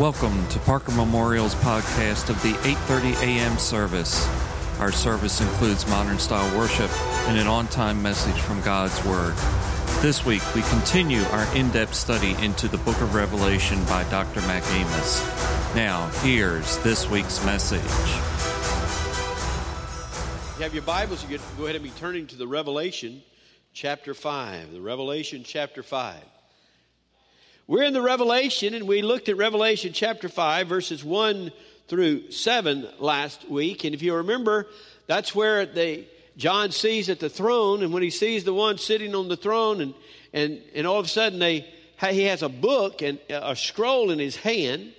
Welcome to Parker Memorial's podcast of the 8:30 a.m. service. Our service includes modern-style worship and an on-time message from God's Word. This week, we continue our in-depth study into the book of Revelation by Dr. Mac Amos. Now, here's this week's message. If you have your Bibles, you can go ahead and be turning to the Revelation chapter 5. The Revelation chapter 5. We're in the Revelation, and we looked at Revelation chapter 5, verses 1 through 7 last week. And if you remember, that's where John sees at the throne, and when he sees the one sitting on the throne, and all of a sudden he has a book and a scroll in his hand,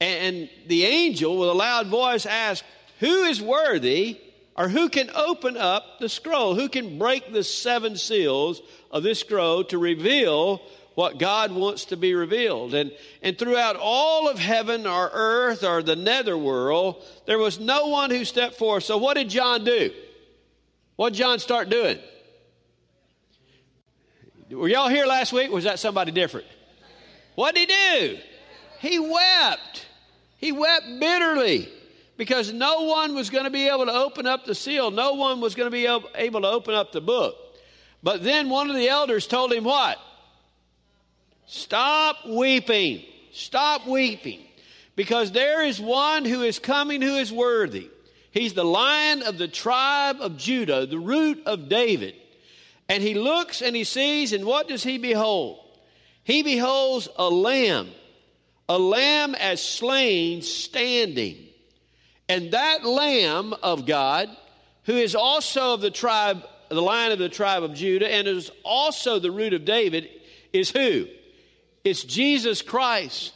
and the angel with a loud voice asks, "Who is worthy, or who can open up the scroll? Who can break the seven seals of this scroll to reveal what God wants to be revealed?" And throughout all of heaven or earth or the netherworld, there was no one who stepped forth. So what did John do? What did John start doing? Were y'all here last week? Or was that somebody different? What did he do? He wept. He wept bitterly because no one was going to be able to open up the seal. No one was going to be able to open up the book. But then one of the elders told him what? Stop weeping. Stop weeping. Because there is one who is coming who is worthy. He's the Lion of the tribe of Judah, the root of David. And he looks and he sees, and what does he behold? He beholds a lamb as slain standing. And that Lamb of God, who is also of the tribe, the Lion of the tribe of Judah, and is also the root of David, is who? It's Jesus Christ.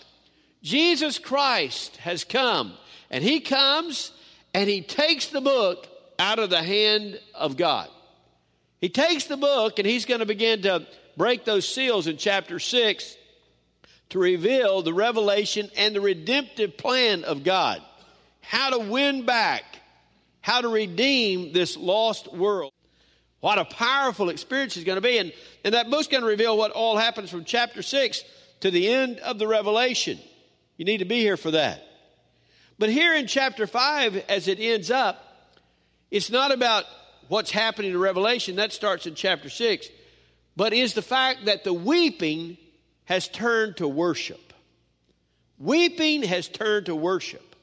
Jesus Christ has come, and he comes and he takes the book out of the hand of God. He takes the book, and he's going to begin to break those seals in chapter 6 to reveal the revelation and the redemptive plan of God, how to win back, how to redeem this lost world. What a powerful experience it's going to be. And that book's going to reveal what all happens from chapter 6 to the end of the Revelation. You need to be here for that. But here in chapter 5, as it ends up, it's not about what's happening in Revelation. That starts in chapter 6. But is the fact that the weeping has turned to worship. Weeping has turned to worship.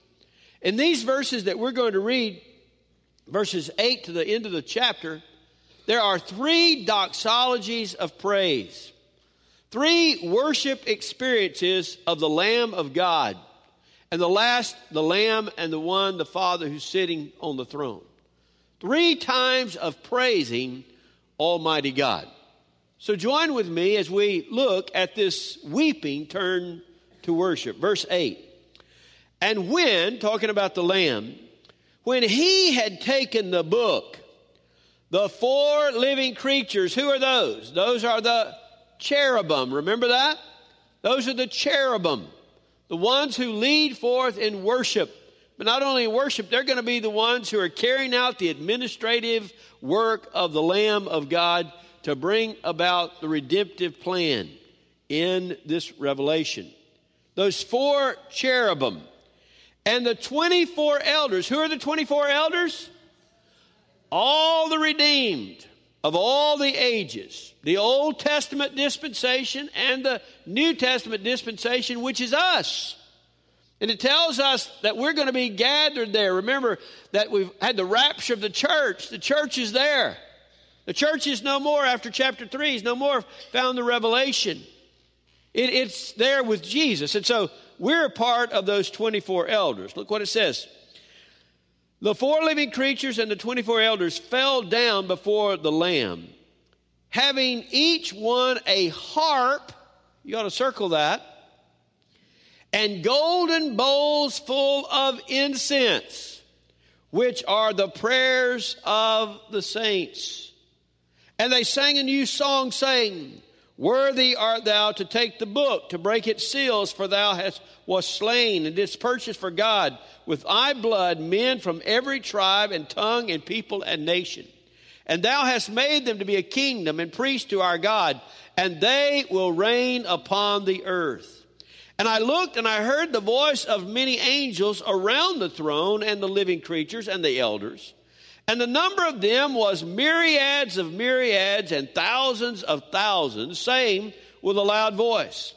And these verses that we're going to read, verses 8 to the end of the chapter, there are three doxologies of praise, three worship experiences of the Lamb of God, and the last, the Lamb and the one, the Father who's sitting on the throne. Three times of praising Almighty God. So join with me as we look at this weeping turn to worship. Verse 8, and when, talking about the Lamb, when he had taken the book, the four living creatures, who are those? Those are the cherubim. Remember that? Those are the cherubim, the ones who lead forth in worship. But not only in worship, they're going to be the ones who are carrying out the administrative work of the Lamb of God to bring about the redemptive plan in this revelation. Those four cherubim and the 24 elders. Who are the 24 elders? All the redeemed of all the ages, the Old Testament dispensation and the New Testament dispensation, which is us. And it tells us that we're going to be gathered there. Remember that we've had the rapture of the church. The church is there. The church is no more after chapter 3. It's no more found in Revelation. It's there with Jesus. And so we're a part of those 24 elders. Look what it says. The four living creatures and the 24 elders fell down before the Lamb, having each one a harp, you ought to circle that, and golden bowls full of incense, which are the prayers of the saints. And they sang a new song, saying, worthy art thou to take the book, to break its seals, for thou wast slain, and didst purchase for God with thy blood men from every tribe and tongue and people and nation. And thou hast made them to be a kingdom and priests to our God, and they will reign upon the earth. And I looked, and I heard the voice of many angels around the throne and the living creatures and the elders. And the number of them was myriads of myriads and thousands of thousands, saying with a loud voice,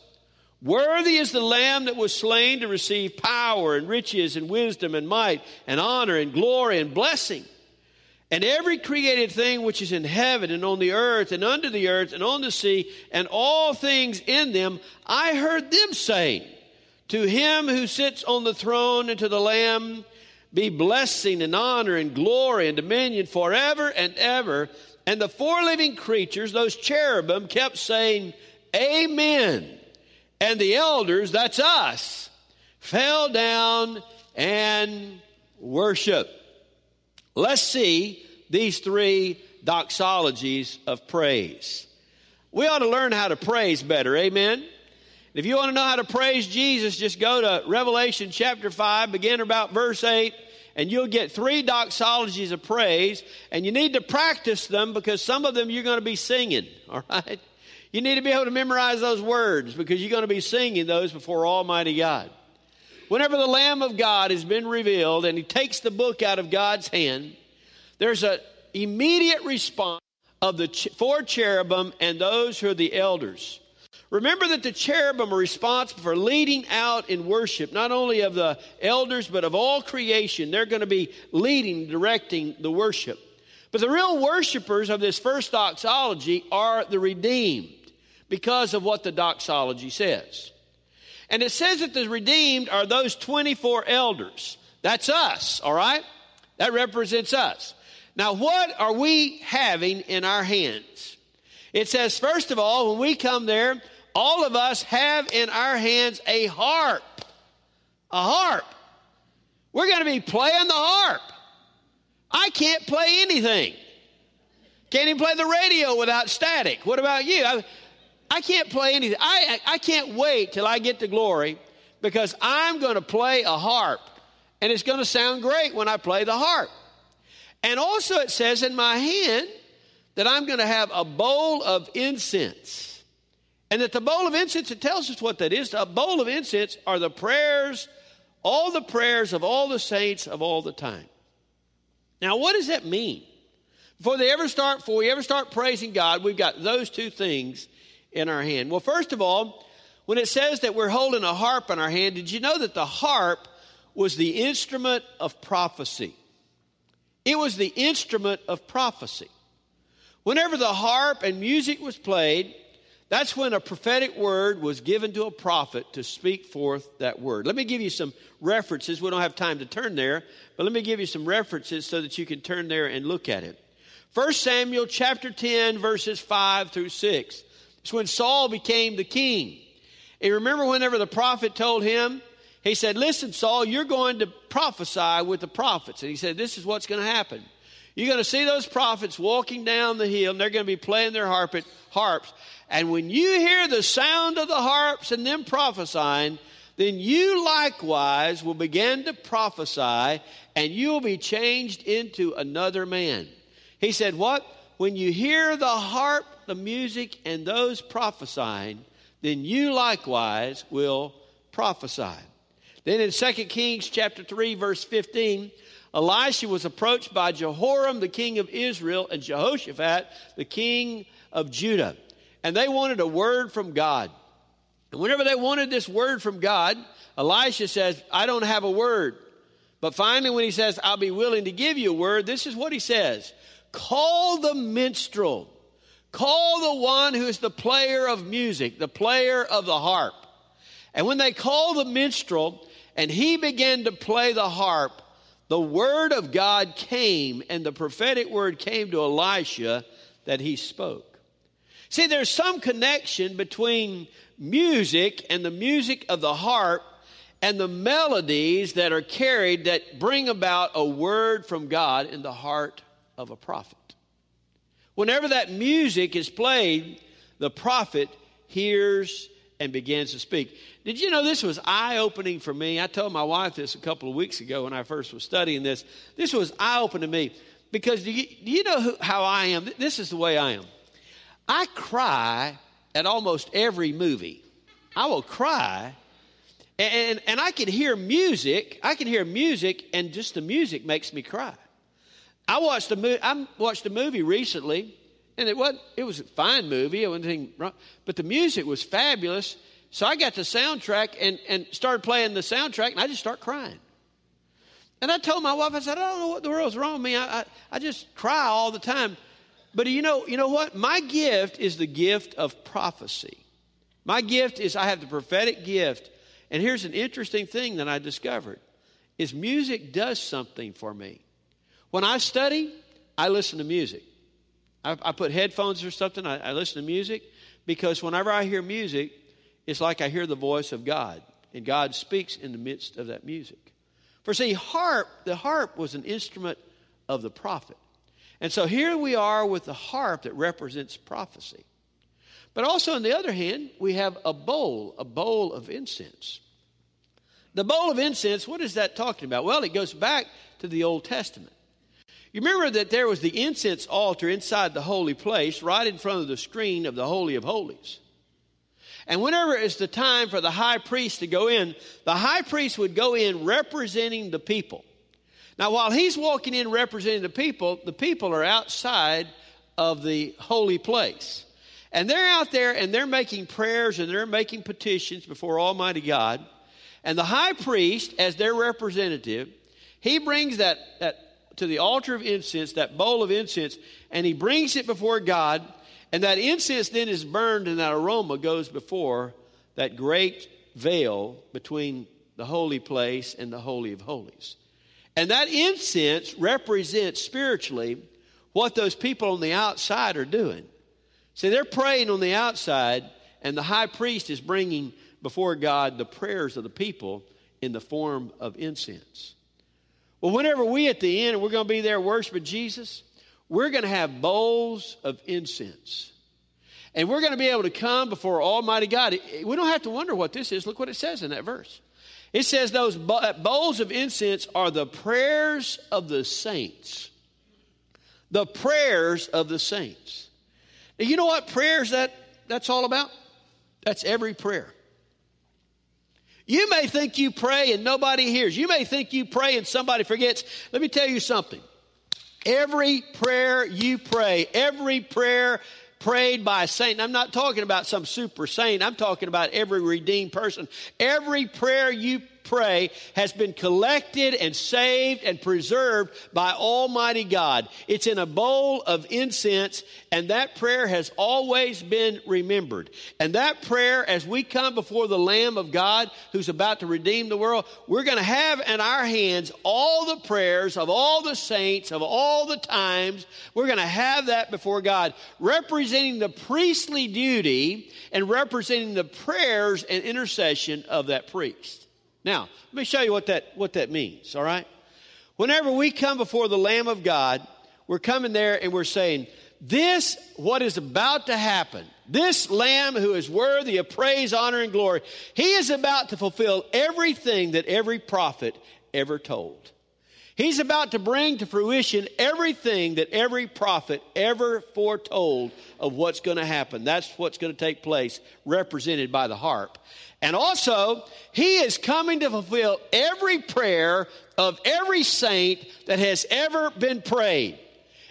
"Worthy is the Lamb that was slain to receive power and riches and wisdom and might and honor and glory and blessing." And every created thing which is in heaven and on the earth and under the earth and on the sea and all things in them, I heard them saying, "To him who sits on the throne and to the Lamb be blessing and honor and glory and dominion forever and ever." And the four living creatures, those cherubim, kept saying, "Amen." And the elders, that's us, fell down and worshiped. Let's see these three doxologies of praise. We ought to learn how to praise better, amen? If you want to know how to praise Jesus, just go to Revelation chapter 5, begin about verse 8, and you'll get three doxologies of praise, and you need to practice them because some of them you're going to be singing, all right? You need to be able to memorize those words because you're going to be singing those before Almighty God. Whenever the Lamb of God has been revealed and he takes the book out of God's hand, there's an immediate response of the four cherubim and those who are the elders. Remember that the cherubim are responsible for leading out in worship, not only of the elders, but of all creation. They're going to be leading, directing the worship. But the real worshipers of this first doxology are the redeemed because of what the doxology says. And it says that the redeemed are those 24 elders. That's us, all right? That represents us. Now, what are we having in our hands? It says, first of all, when we come there, all of us have in our hands a harp. A harp. We're going to be playing the harp. I can't play anything. Can't even play the radio without static. What about you? I can't play anything. I can't wait till I get to glory because I'm going to play a harp, and it's going to sound great when I play the harp. And also it says in my hand that I'm going to have a bowl of incense, and that the bowl of incense, it tells us what that is. A bowl of incense are the prayers, all the prayers of all the saints of all the time. Now, what does that mean? Before we ever start praising God, we've got those two things in our hand. Well, first of all, when it says that we're holding a harp in our hand, did you know that the harp was the instrument of prophecy? It was the instrument of prophecy. Whenever the harp and music was played, that's when a prophetic word was given to a prophet to speak forth that word. Let me give you some references. We don't have time to turn there, but let me give you some references so that you can turn there and look at it. 1 Samuel chapter 10, verses 5 through 6. It's when Saul became the king. And remember whenever the prophet told him, he said, "Listen, Saul, you're going to prophesy with the prophets." And he said, "This is what's going to happen. You're going to see those prophets walking down the hill, and they're going to be playing their harps. And when you hear the sound of the harps and them prophesying, then you likewise will begin to prophesy, and you will be changed into another man." He said, what? When you hear the harp, the music, and those prophesying, then you likewise will prophesy. Then in 2 Kings chapter 3, verse 15, Elisha was approached by Jehoram, the king of Israel, and Jehoshaphat, the king of Judah. And they wanted a word from God. And whenever they wanted this word from God, Elisha says, "I don't have a word." But finally when he says, "I'll be willing to give you a word," this is what he says, "Call the minstrel. Call the one who is the player of music, the player of the harp." And when they called the minstrel and he began to play the harp, the word of God came, and the prophetic word came to Elisha that he spoke. See, there's some connection between music and the music of the harp and the melodies that are carried that bring about a word from God in the heart of a prophet. Whenever that music is played, the prophet hears and begins to speak. Did you know this was eye-opening for me? I told my wife this a couple of weeks ago when I first was studying this. This was eye-opening to me because do you know how I am? This is the way I am. I cry at almost every movie. I will cry And I can hear music. I can hear music, and just the music makes me cry. I watched a movie recently, and it was a fine movie. It wasn't anything wrong, but the music was fabulous. So I got the soundtrack and started playing the soundtrack, and I just start crying. And I told my wife, I said, I don't know what the world's wrong with me. I just cry all the time. But you know what? My gift is the gift of prophecy. My gift is I have the prophetic gift. And here's an interesting thing that I discovered, is music does something for me. When I study, I listen to music. I put headphones or something. I listen to music, because whenever I hear music, it's like I hear the voice of God, and God speaks in the midst of that music. For see, the harp was an instrument of the prophet. And so here we are with the harp that represents prophecy. But also, on the other hand, we have a bowl of incense. The bowl of incense, what is that talking about? Well, it goes back to the Old Testament. You remember that there was the incense altar inside the holy place, right in front of the screen of the Holy of Holies. And whenever it's the time for the high priest to go in, the high priest would go in representing the people. Now, while he's walking in representing the people are outside of the holy place. And they're out there, and they're making prayers, and they're making petitions before Almighty God. And the high priest, as their representative, he brings that to the altar of incense, that bowl of incense, and he brings it before God. And that incense then is burned, and that aroma goes before that great veil between the holy place and the Holy of Holies. And that incense represents spiritually what those people on the outside are doing. See, they're praying on the outside, and the high priest is bringing before God the prayers of the people in the form of incense. Well, whenever we at the end, we're going to be there worshiping Jesus, we're going to have bowls of incense. And we're going to be able to come before Almighty God. We don't have to wonder what this is. Look what it says in that verse. It says those bowls of incense are the prayers of the saints. The prayers of the saints. Now, you know what prayers that's all about? That's every prayer. You may think you pray and nobody hears. You may think you pray and somebody forgets. Let me tell you something. Every prayer you pray, every prayer prayed by a saint, and I'm not talking about some super saint, I'm talking about every redeemed person. Every prayer you pray has been collected and saved and preserved by Almighty God. It's in a bowl of incense, and that prayer has always been remembered. And that prayer, as we come before the Lamb of God who's about to redeem the world, we're going to have in our hands all the prayers of all the saints of all the times. We're going to have that before God, representing the priestly duty and representing the prayers and intercession of that priest. Now, let me show you what that means, all right? Whenever we come before the Lamb of God, we're coming there and we're saying, this, what is about to happen, this Lamb who is worthy of praise, honor, and glory, he is about to fulfill everything that every prophet ever told. He's about to bring to fruition everything that every prophet ever foretold of what's going to happen. That's what's going to take place, represented by the harp. And also, he is coming to fulfill every prayer of every saint that has ever been prayed.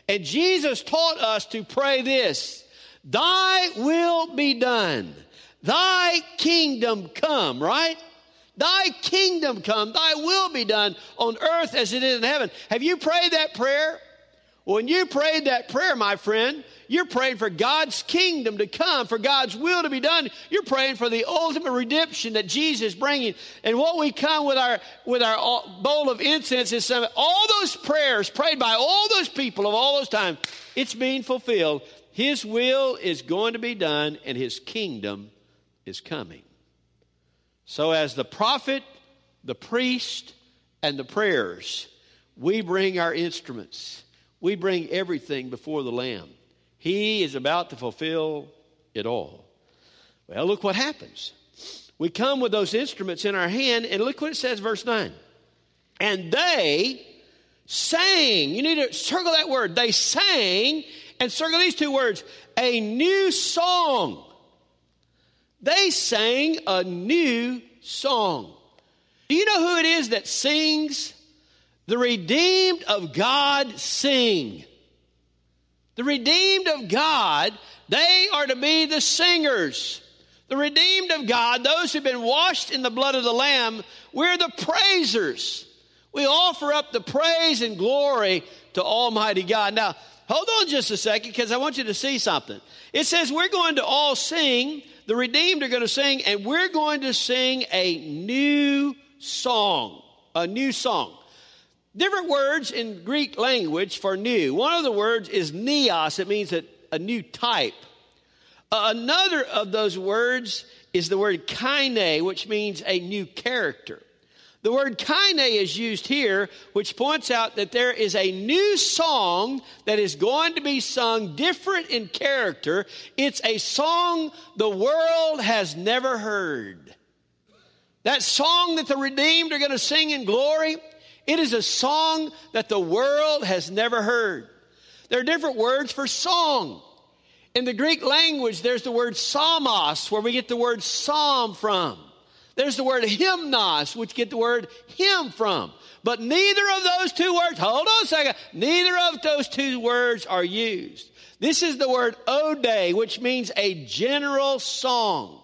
And Jesus taught us to pray this, thy will be done, thy kingdom come, right? Thy kingdom come, thy will be done on earth as it is in heaven. Have you prayed that prayer? When you prayed that prayer, my friend, you're praying for God's kingdom to come, for God's will to be done. You're praying for the ultimate redemption that Jesus is bringing. And what we come with our bowl of incense is some, all those prayers prayed by all those people of all those times, it's being fulfilled. His will is going to be done, and his kingdom is coming. So as the prophet, the priest, and the prayers, we bring our instruments. We bring everything before the Lamb. He is about to fulfill it all. Well, look what happens. We come with those instruments in our hand, and look what it says, verse 9. And they sang. You need to circle that word. They sang, and circle these two words, a new song. They sang a new song. Do you know who it is that sings? The redeemed of God sing. The redeemed of God, they are to be the singers. The redeemed of God, those who've been washed in the blood of the Lamb, we're the praisers. We offer up the praise and glory to Almighty God. Now, hold on just a second, because I want you to see something. It says we're going to all sing, the redeemed are going to sing, and we're going to sing a new song, a new song. Different words in Greek language for new. One of the words is neos. It means a new type. Another of those words is the word kaine, which means a new character. The word kaine is used here, which points out that there is a new song that is going to be sung different in character. It's a song the world has never heard. That song that the redeemed are going to sing in glory, it is a song that the world has never heard. There are different words for song. In the Greek language, there's the word psalmos, where we get the word psalm from. There's the word hymnos, which get the word hymn from. But neither of those two words, hold on a second, neither of those two words are used. This is the word ode, which means a general song.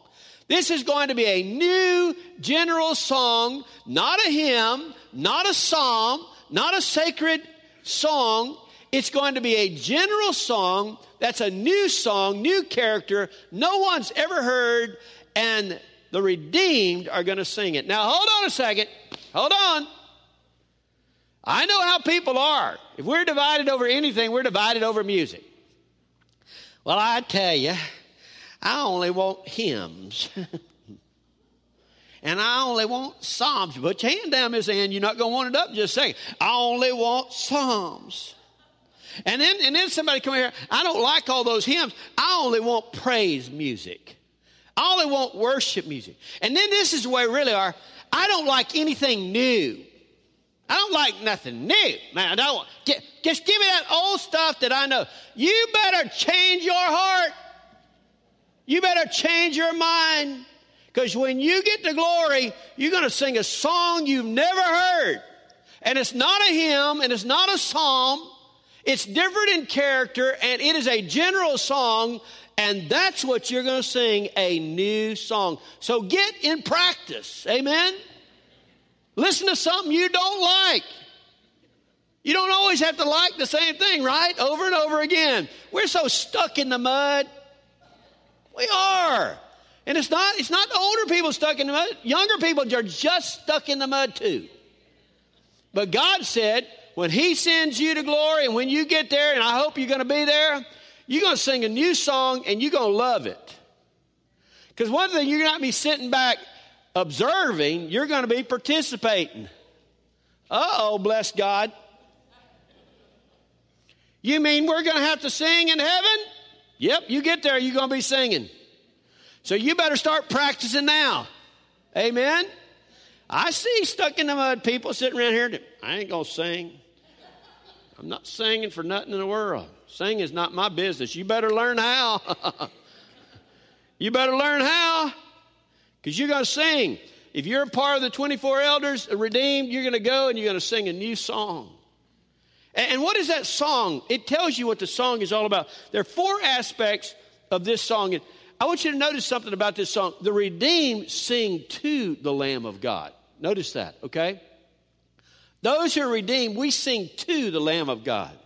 This is going to be a new general song, not a hymn, not a psalm, not a sacred song. It's going to be a general song that's a new song, new character, no one's ever heard, and the redeemed are going to sing it. Now, hold on a second. Hold on. I know how people are. If we're divided over anything, we're divided over music. Well, I tell you, I only want hymns. And I only want psalms. Put your hand down, Miss Ann. You're not going to want it up in just a second. I only want psalms. And then somebody come here, I don't like all those hymns. I only want praise music. I only want worship music. And then this is where we really are. I don't like anything new. I don't like nothing new. Man, I don't. Just give me that old stuff that I know. You better change your heart. You better change your mind. Because when you get to glory, you're going to sing a song you've never heard. And it's not a hymn, and it's not a psalm. It's different in character, and it is a general song. And that's what you're going to sing, a new song. So get in practice, amen? Listen to something you don't like. You don't always have to like the same thing, right? Over and over again. We're so stuck in the mud. We are. And it's not older people stuck in the mud. Younger people are just stuck in the mud too. But God said, when he sends you to glory and when you get there, and I hope you're going to be there, you're going to sing a new song, and you're going to love it. Because one thing, you're not be sitting back observing. You're going to be participating. Uh-oh, bless God. You mean we're going to have to sing in heaven? Yep, you get there, you're going to be singing. So you better start practicing now. Amen? I see stuck in the mud people sitting around here. I ain't going to sing. I'm not singing for nothing in the world. Singing is not my business. You better learn how. You better learn how, because you're going to sing. If you're a part of the 24 elders, redeemed, you're going to go and you're going to sing a new song. And what is that song? It tells you what the song is all about. There are four aspects of this song. And I want you to notice something about this song. The redeemed sing to the Lamb of God. Notice that, okay? Those who are redeemed, we sing to the Lamb of God,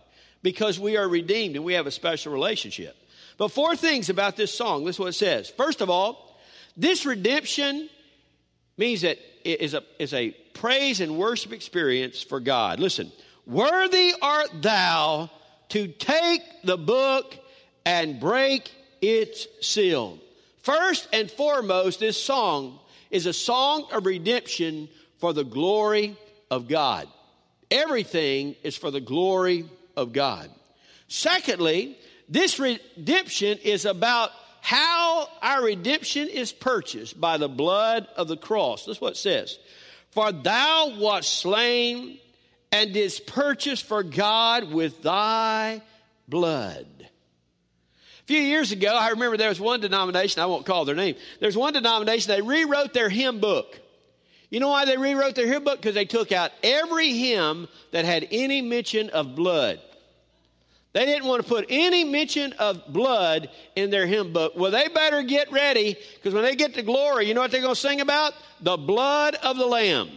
because we are redeemed and we have a special relationship. But four things about this song. Listen to what it says. First of all, this redemption means that it is a praise and worship experience for God. Listen, worthy art thou to take the book and break its seal. First and foremost, this song is a song of redemption for the glory of God. Everything is for the glory of God. Secondly, this redemption is about how our redemption is purchased by the blood of the cross. That's what it says. For thou wast slain and didst purchase for God with thy blood. A few years ago, I remember there was one denomination, I won't call their name. There's one denomination, they rewrote their hymn book. You know why they rewrote their hymn book? Because they took out every hymn that had any mention of blood. They didn't want to put any mention of blood in their hymn book. Well, they better get ready, because when they get to glory, you know what they're going to sing about? The blood of the Lamb.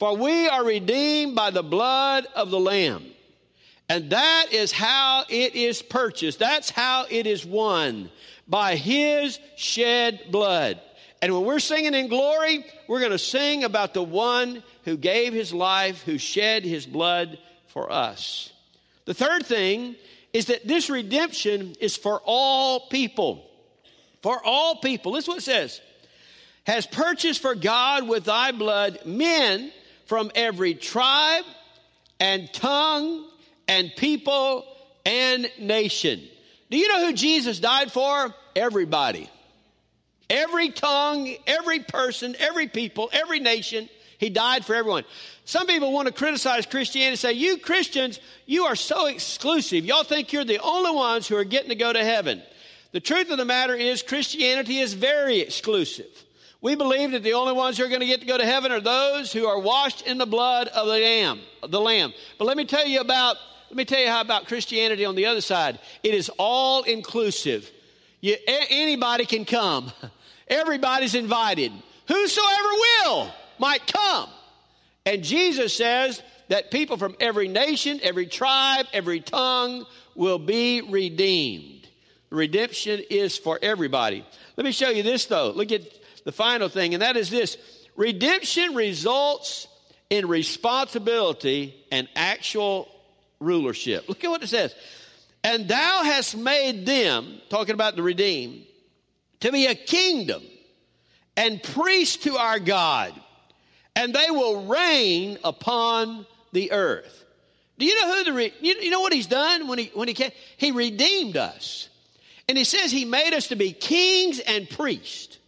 For we are redeemed by the blood of the Lamb. And that is how it is purchased. That's how it is won, by His shed blood. And when we're singing in glory, we're going to sing about the one who gave His life, who shed His blood for us. The third thing is that this redemption is for all people. For all people. Listen what it says. Has purchased for God with thy blood men from every tribe and tongue and people and nation. Do you know who Jesus died for? Everybody. Every tongue, every person, every people, every nation. He died for everyone. Some people want to criticize Christianity and say, you Christians, you are so exclusive. Y'all think you're the only ones who are getting to go to heaven. The truth of the matter is Christianity is very exclusive. We believe that the only ones who are going to get to go to heaven are those who are washed in the blood of the Lamb. But let me tell you about Christianity on the other side. It is all inclusive. Anybody can come. Everybody's invited. Whosoever will might come. And Jesus says that people from every nation, every tribe, every tongue will be redeemed. Redemption is for everybody. Let me show you this, though. Look at the final thing, and that is this. Redemption results in responsibility and actual rulership. Look at what it says. And thou hast made them, talking about the redeemed, to be a kingdom and priests to our God, and they will reign upon the earth. Do you know you know what He's done when he came? He redeemed us. And He says He made us to be kings and priests.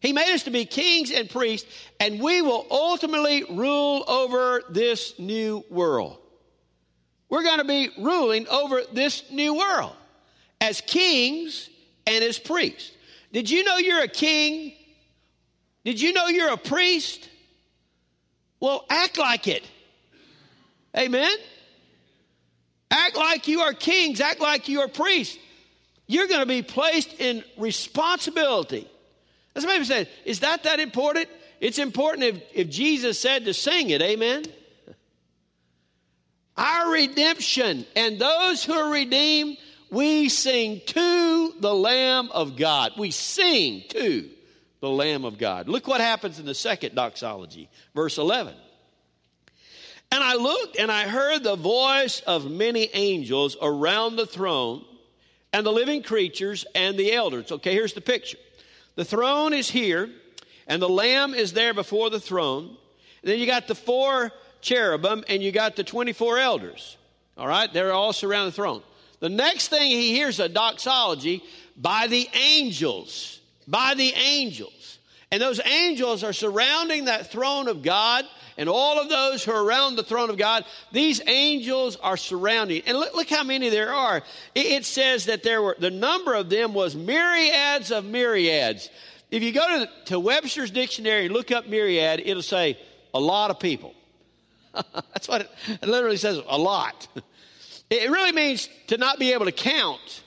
He made us to be kings and priests, and we will ultimately rule over this new world. We're going to be ruling over this new world as kings and as priests. Did you know you're a king? Did you know you're a priest? Well, act like it. Amen? Act like you are kings. Act like you are priests. You're going to be placed in responsibility. That's what people say. Is that important? It's important if Jesus said to sing it. Amen? Our redemption and those who are redeemed, we sing to the Lamb of God. We sing to the Lamb of God. Look what happens in the second doxology, verse 11. And I looked, and I heard the voice of many angels around the throne and the living creatures and the elders. Okay, here's the picture. The throne is here, and the Lamb is there before the throne. And then you got the four cherubim, and you got the 24 elders. All right, they're all surrounding the throne. The next thing he hears a doxology by the angels. By the angels. And those angels are surrounding that throne of God, and all of those who are around the throne of God, these angels are surrounding. And look how many there are. It says that the number of them was myriads of myriads. If you go to Webster's dictionary and look up myriad, it'll say a lot of people. That's what it literally says, a lot. It really means to not be able to count.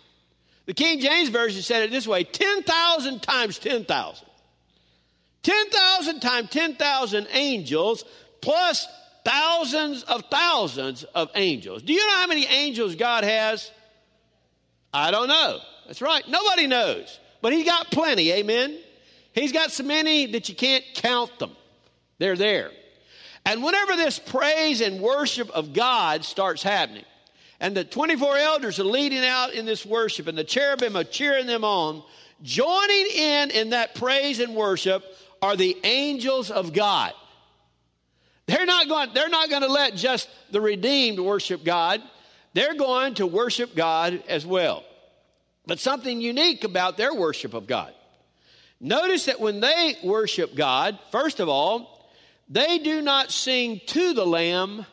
The King James Version said it this way, 10,000 times 10,000. 10,000 times 10,000 angels plus thousands of angels. Do you know how many angels God has? I don't know. That's right. Nobody knows. But He's got plenty, amen? He's got so many that you can't count them. They're there. And whenever this praise and worship of God starts happening, and the 24 elders are leading out in this worship, and the cherubim are cheering them on, joining in that praise and worship are the angels of God. They're not going to let just the redeemed worship God. They're going to worship God as well. But something unique about their worship of God. Notice that when they worship God, first of all, they do not sing to the Lamb.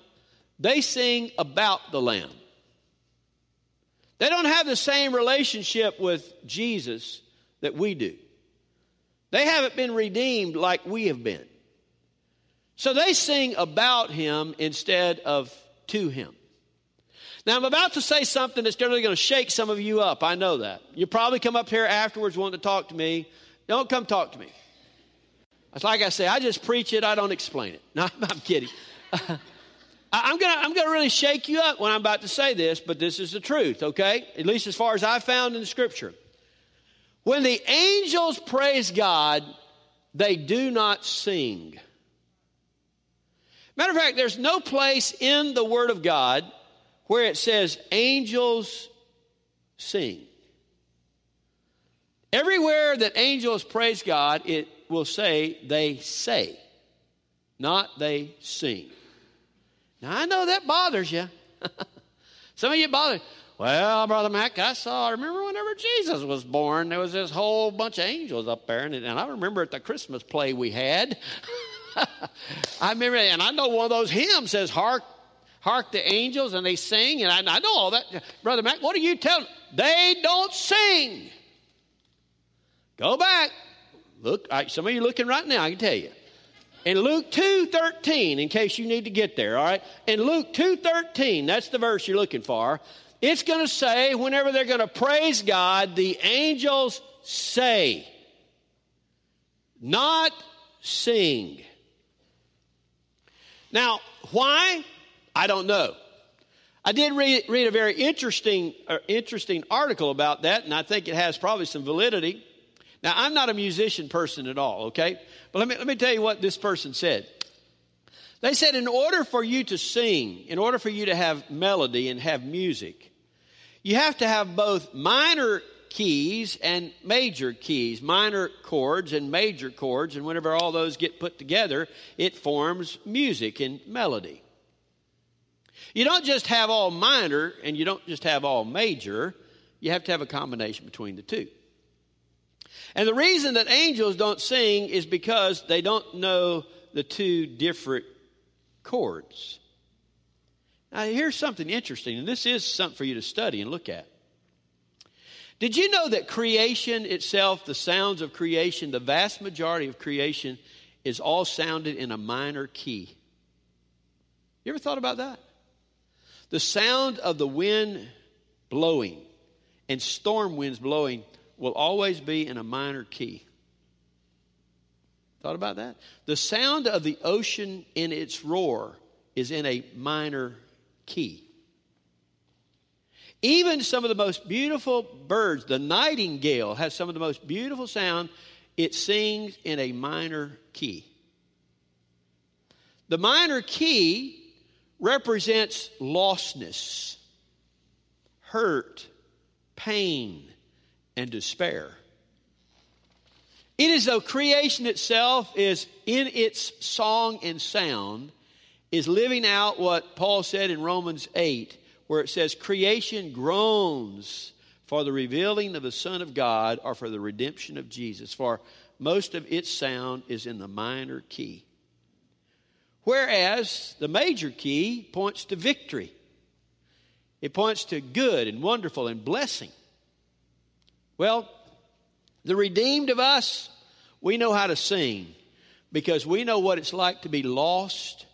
They sing about the Lamb. They don't have the same relationship with Jesus that we do. They haven't been redeemed like we have been. So they sing about him instead of to him. Now, I'm about to say something that's generally going to shake some of you up. I know that. You'll probably come up here afterwards wanting to talk to me. Don't come talk to me. It's like I say, I just preach it. I don't explain it. No, I'm kidding. I'm going to really shake you up when I'm about to say this, but this is the truth, okay? At least as far as I found in the Scripture. When the angels praise God, they do not sing. Matter of fact, there's no place in the Word of God where it says angels sing. Everywhere that angels praise God, it will say they say, not they sing. Now, I know that bothers you. Some of you bothered. Well, Brother Mac, I remember whenever Jesus was born, there was this whole bunch of angels up there. And I remember at the Christmas play we had. I remember, and I know one of those hymns says, "Hark, hark the angels," and they sing. And I know all that. Brother Mac, what are you telling? They don't sing. Go back. Look, some of you are looking right now, I can tell you. In Luke 2:13, in case you need to get there, all right? In Luke 2:13, that's the verse you're looking for. It's going to say, whenever they're going to praise God, the angels say, not sing. Now, why? I don't know. I did read a very interesting article about that, and I think it has probably some validity. Now, I'm not a musician person at all, okay? But let me tell you what this person said. They said, in order for you to sing, in order for you to have melody and have music, you have to have both minor keys and major keys, minor chords and major chords, and whenever all those get put together, it forms music and melody. You don't just have all minor and you don't just have all major. You have to have a combination between the two. And the reason that angels don't sing is because they don't know the two different chords. Now, here's something interesting, and this is something for you to study and look at. Did you know that creation itself, the sounds of creation, the vast majority of creation is all sounded in a minor key? You ever thought about that? The sound of the wind blowing and storm winds blowing will always be in a minor key. Thought about that? The sound of the ocean in its roar is in a minor key. Even some of the most beautiful birds, the nightingale has some of the most beautiful sound. It sings in a minor key. The minor key represents lostness, hurt, pain, and despair. It is though creation itself is in its song and sound is living out what Paul said in Romans 8, where it says creation groans for the revealing of the Son of God or for the redemption of Jesus, for most of its sound is in the minor key. Whereas the major key points to victory. It points to good and wonderful and blessing. Well, the redeemed of us, we know how to sing because we know what it's like to be lost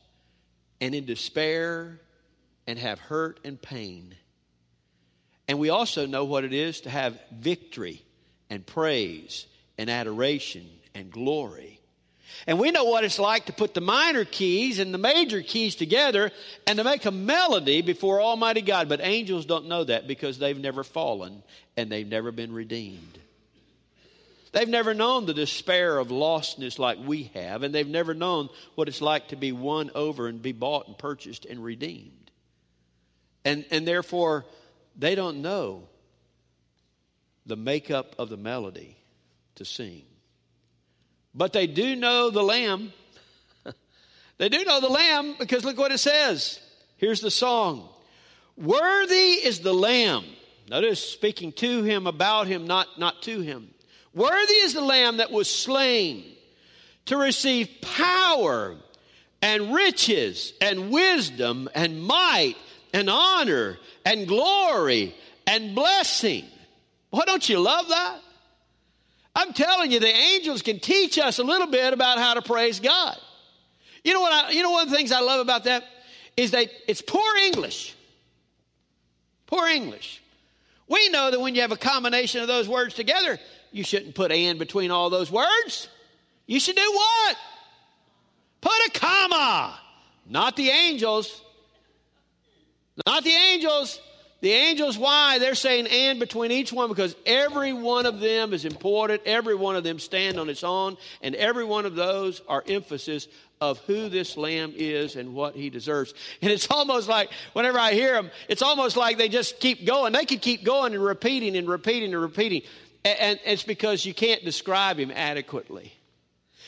and in despair and have hurt and pain. And we also know what it is to have victory and praise and adoration and glory. And we know what it's like to put the minor keys and the major keys together and to make a melody before Almighty God. But angels don't know that because they've never fallen and they've never been redeemed. They've never known the despair of lostness like we have, and they've never known what it's like to be won over and be bought and purchased and redeemed. And therefore, they don't know the makeup of the melody to sing. But they do know the Lamb. They do know the Lamb because look what it says. Here's the song. Worthy is the Lamb. Notice speaking to him, about him, not to him. Worthy is the Lamb that was slain to receive power and riches and wisdom and might and honor and glory and blessing. Why don't you love that? I'm telling you, the angels can teach us a little bit about how to praise God. You know what? One of the things I love about that is that it's poor English. Poor English. We know that when you have a combination of those words together, you shouldn't put "and" between all those words. You should do what? Put a comma. Not the angels. Not the angels. The angels, why? They're saying "and" between each one because every one of them is important. Every one of them stand on its own. And every one of those are emphasis of who this Lamb is and what he deserves. And it's almost like, whenever I hear them, it's almost like they just keep going. They could keep going and repeating and repeating and repeating. And it's because you can't describe him adequately.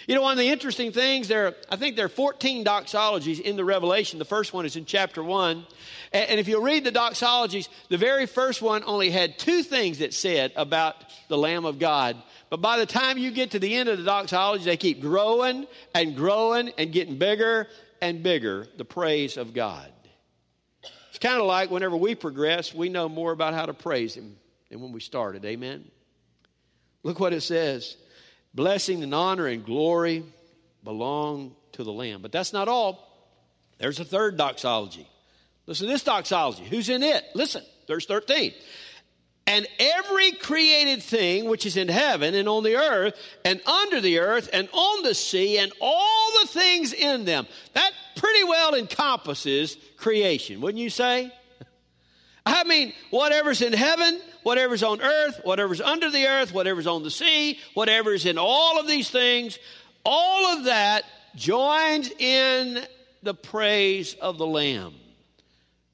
You know, one of the interesting things, I think there are 14 doxologies in the Revelation. The first one is in chapter 1. And if you'll read the doxologies, the very first one only had two things that said about the Lamb of God. But by the time you get to the end of the doxology, they keep growing and growing and getting bigger and bigger, the praise of God. It's kind of like whenever we progress, we know more about how to praise him than when we started. Amen? Look what it says. Blessing and honor and glory belong to the Lamb. But that's not all. There's a third doxology. Listen to this doxology. Who's in it? Listen, verse 13. And every created thing which is in heaven and on the earth and under the earth and on the sea and all the things in them. That pretty well encompasses creation, wouldn't you say? I mean, whatever's in heaven, whatever's on earth, whatever's under the earth, whatever's on the sea, whatever's in all of these things, all of that joins in the praise of the Lamb.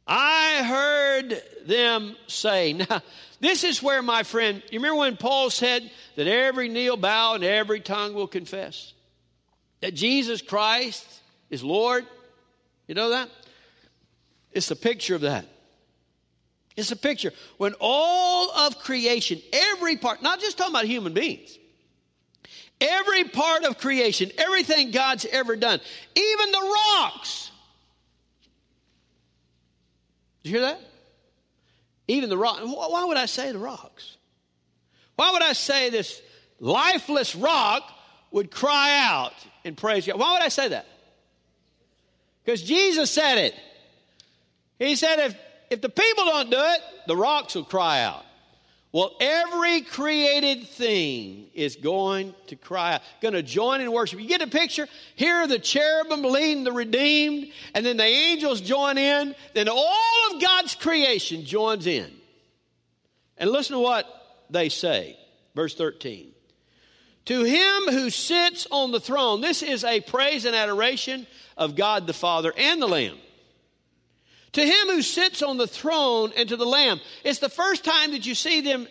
I heard them say. Now, this is where, my friend, you remember when Paul said that every knee will bow and every tongue will confess that Jesus Christ is Lord? You know that? It's a picture of that. It's a picture. When all of creation, every part, not just talking about human beings, every part of creation, everything God's ever done, even the rocks. Did you hear that? Even the rocks. Why would I say the rocks? Why would I say this lifeless rock would cry out and praise God? Why would I say that? Because Jesus said it. He said, If the people don't do it, the rocks will cry out. Well, every created thing is going to cry out, going to join in worship. You get a picture? Here are the cherubim leading the redeemed, and then the angels join in. Then all of God's creation joins in. And listen to what they say. Verse 13. To him who sits on the throne. This is a praise and adoration of God the Father and the Lamb. To him who sits on the throne and to the Lamb. It's the first time that you see them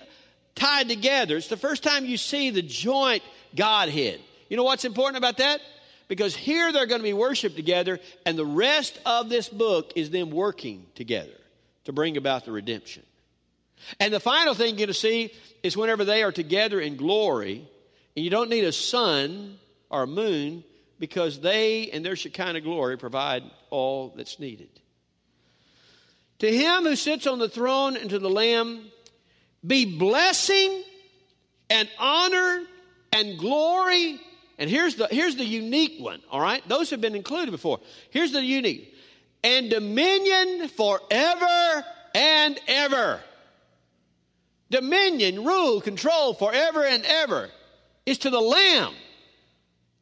tied together. It's the first time you see the joint Godhead. You know what's important about that? Because here they're going to be worshiped together, and the rest of this book is them working together to bring about the redemption. And the final thing you're going to see is whenever they are together in glory, and you don't need a sun or a moon because they and their Shekinah glory provide all that's needed. To him who sits on the throne and to the Lamb, be blessing and honor and glory. And here's the unique one, all right? Those have been included before. Here's the unique. And dominion forever and ever. Dominion, rule, control forever and ever is to the Lamb.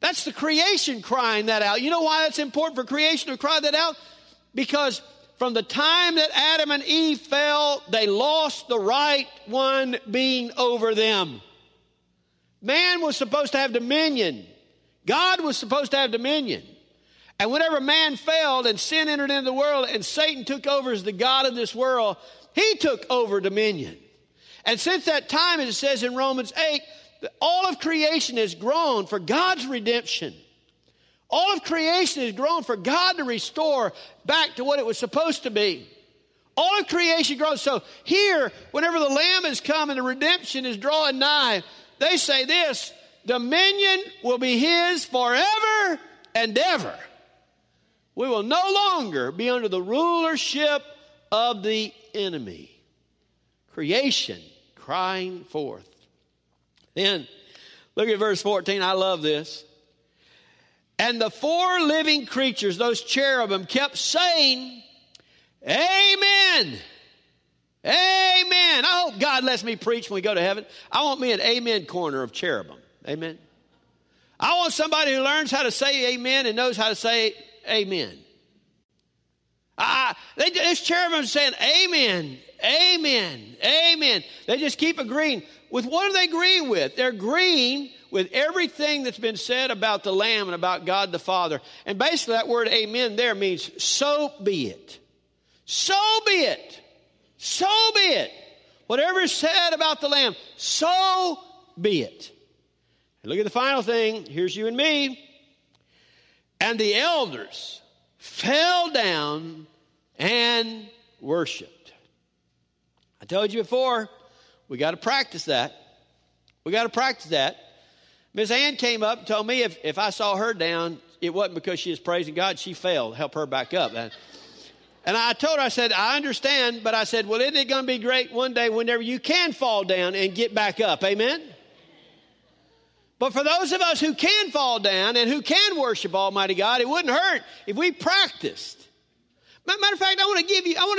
That's the creation crying that out. You know why that's important for creation to cry that out? Because from the time that Adam and Eve fell, they lost the right one being over them. Man was supposed to have dominion. God was supposed to have dominion. And whenever man failed and sin entered into the world and Satan took over as the god of this world, he took over dominion. And since that time, as it says in Romans 8, all of creation has grown for God's redemption. All of creation has grown for God to restore back to what it was supposed to be. All of creation grows. So here, whenever the Lamb has come and the redemption is drawing nigh, they say this, dominion will be his forever and ever. We will no longer be under the rulership of the enemy. Creation crying forth. Then, look at verse 14. I love this. And the four living creatures, those cherubim, kept saying, Amen. Amen. I hope God lets me preach when we go to heaven. I want me an amen corner of cherubim. Amen. I want somebody who learns how to say amen and knows how to say amen. This cherubim is saying amen, amen, amen. They just keep agreeing. With what do they agree with? They're agreeing with everything that's been said about the Lamb and about God the Father. And basically that word amen there means so be it. So be it. So be it. Whatever is said about the Lamb, so be it. And look at the final thing. Here's you and me. And the elders fell down and worshiped. I told you before, we got to practice that. We got to practice that. Miss Ann came up and told me if I saw her down, it wasn't because she was praising God. She failed. Help her back up. And I told her, I said, I understand, but I said, well, isn't it going to be great one day whenever you can fall down and get back up? Amen? But for those of us who can fall down and who can worship Almighty God, it wouldn't hurt if we practiced. Matter of fact, I want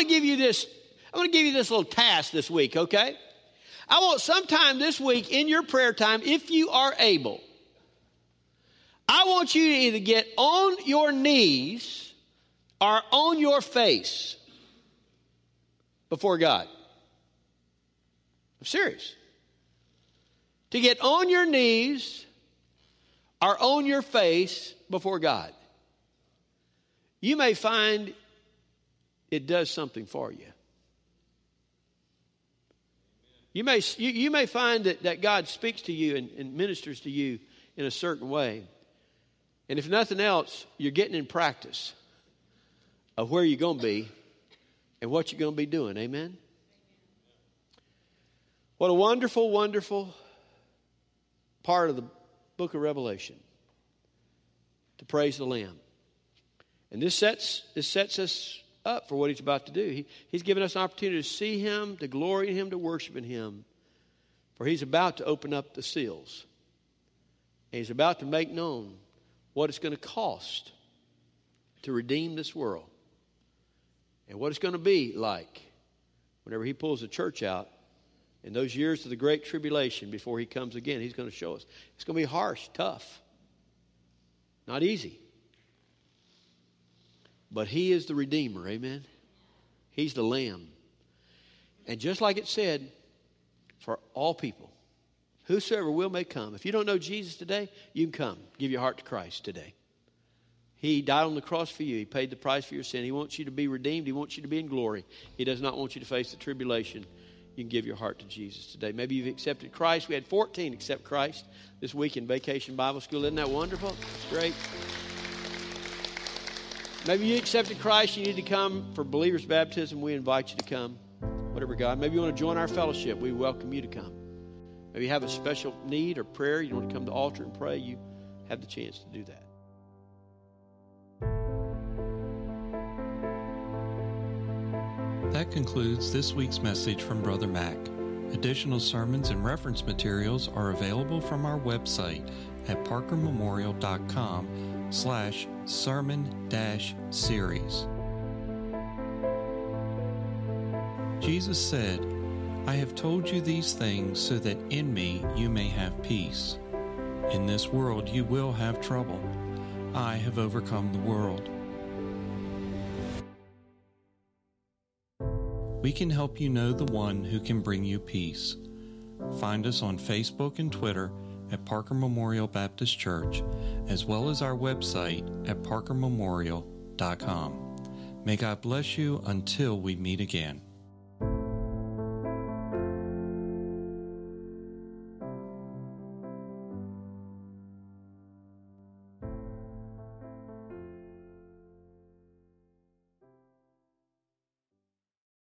to give you this little task this week, okay? I want sometime this week in your prayer time, if you are able, I want you to either get on your knees or on your face before God. I'm serious. To get on your knees or on your face before God. You may find it does something for you. You may find that God speaks to you and ministers to you in a certain way. And if nothing else, you're getting in practice of where you're going to be and what you're going to be doing. Amen? What a wonderful, wonderful part of the book of Revelation, to praise the Lamb. And this sets us up for what he's about to do. He's given us an opportunity to see him, to glory in him, to worship in him. For he's about to open up the seals. And he's about to make known what it's going to cost to redeem this world. And what it's going to be like whenever he pulls the church out in those years of the Great Tribulation before he comes again. He's going to show us. It's going to be harsh, tough, not easy. But he is the Redeemer, amen? He's the Lamb. And just like it said, for all people, whosoever will may come. If you don't know Jesus today, you can come. Give your heart to Christ today. He died on the cross for you. He paid the price for your sin. He wants you to be redeemed. He wants you to be in glory. He does not want you to face the tribulation. You can give your heart to Jesus today. Maybe you've accepted Christ. We had 14 accept Christ this week in Vacation Bible School. Isn't that wonderful? Great. Maybe you accepted Christ. You need to come for believer's baptism. We invite you to come. Whatever, God. Maybe you want to join our fellowship. We welcome you to come. Maybe you have a special need or prayer. You want to come to the altar and pray. You have the chance to do that. That concludes this week's message from Brother Mac. Additional sermons and reference materials are available from our website at parkermemorial.com/sermon-series. Jesus said, I have told you these things so that in me you may have peace. In this world you will have trouble. I have overcome the world. We can help you know the one who can bring you peace. Find us on Facebook and Twitter at Parker Memorial Baptist Church, as well as our website at parkermemorial.com. May God bless you until we meet again.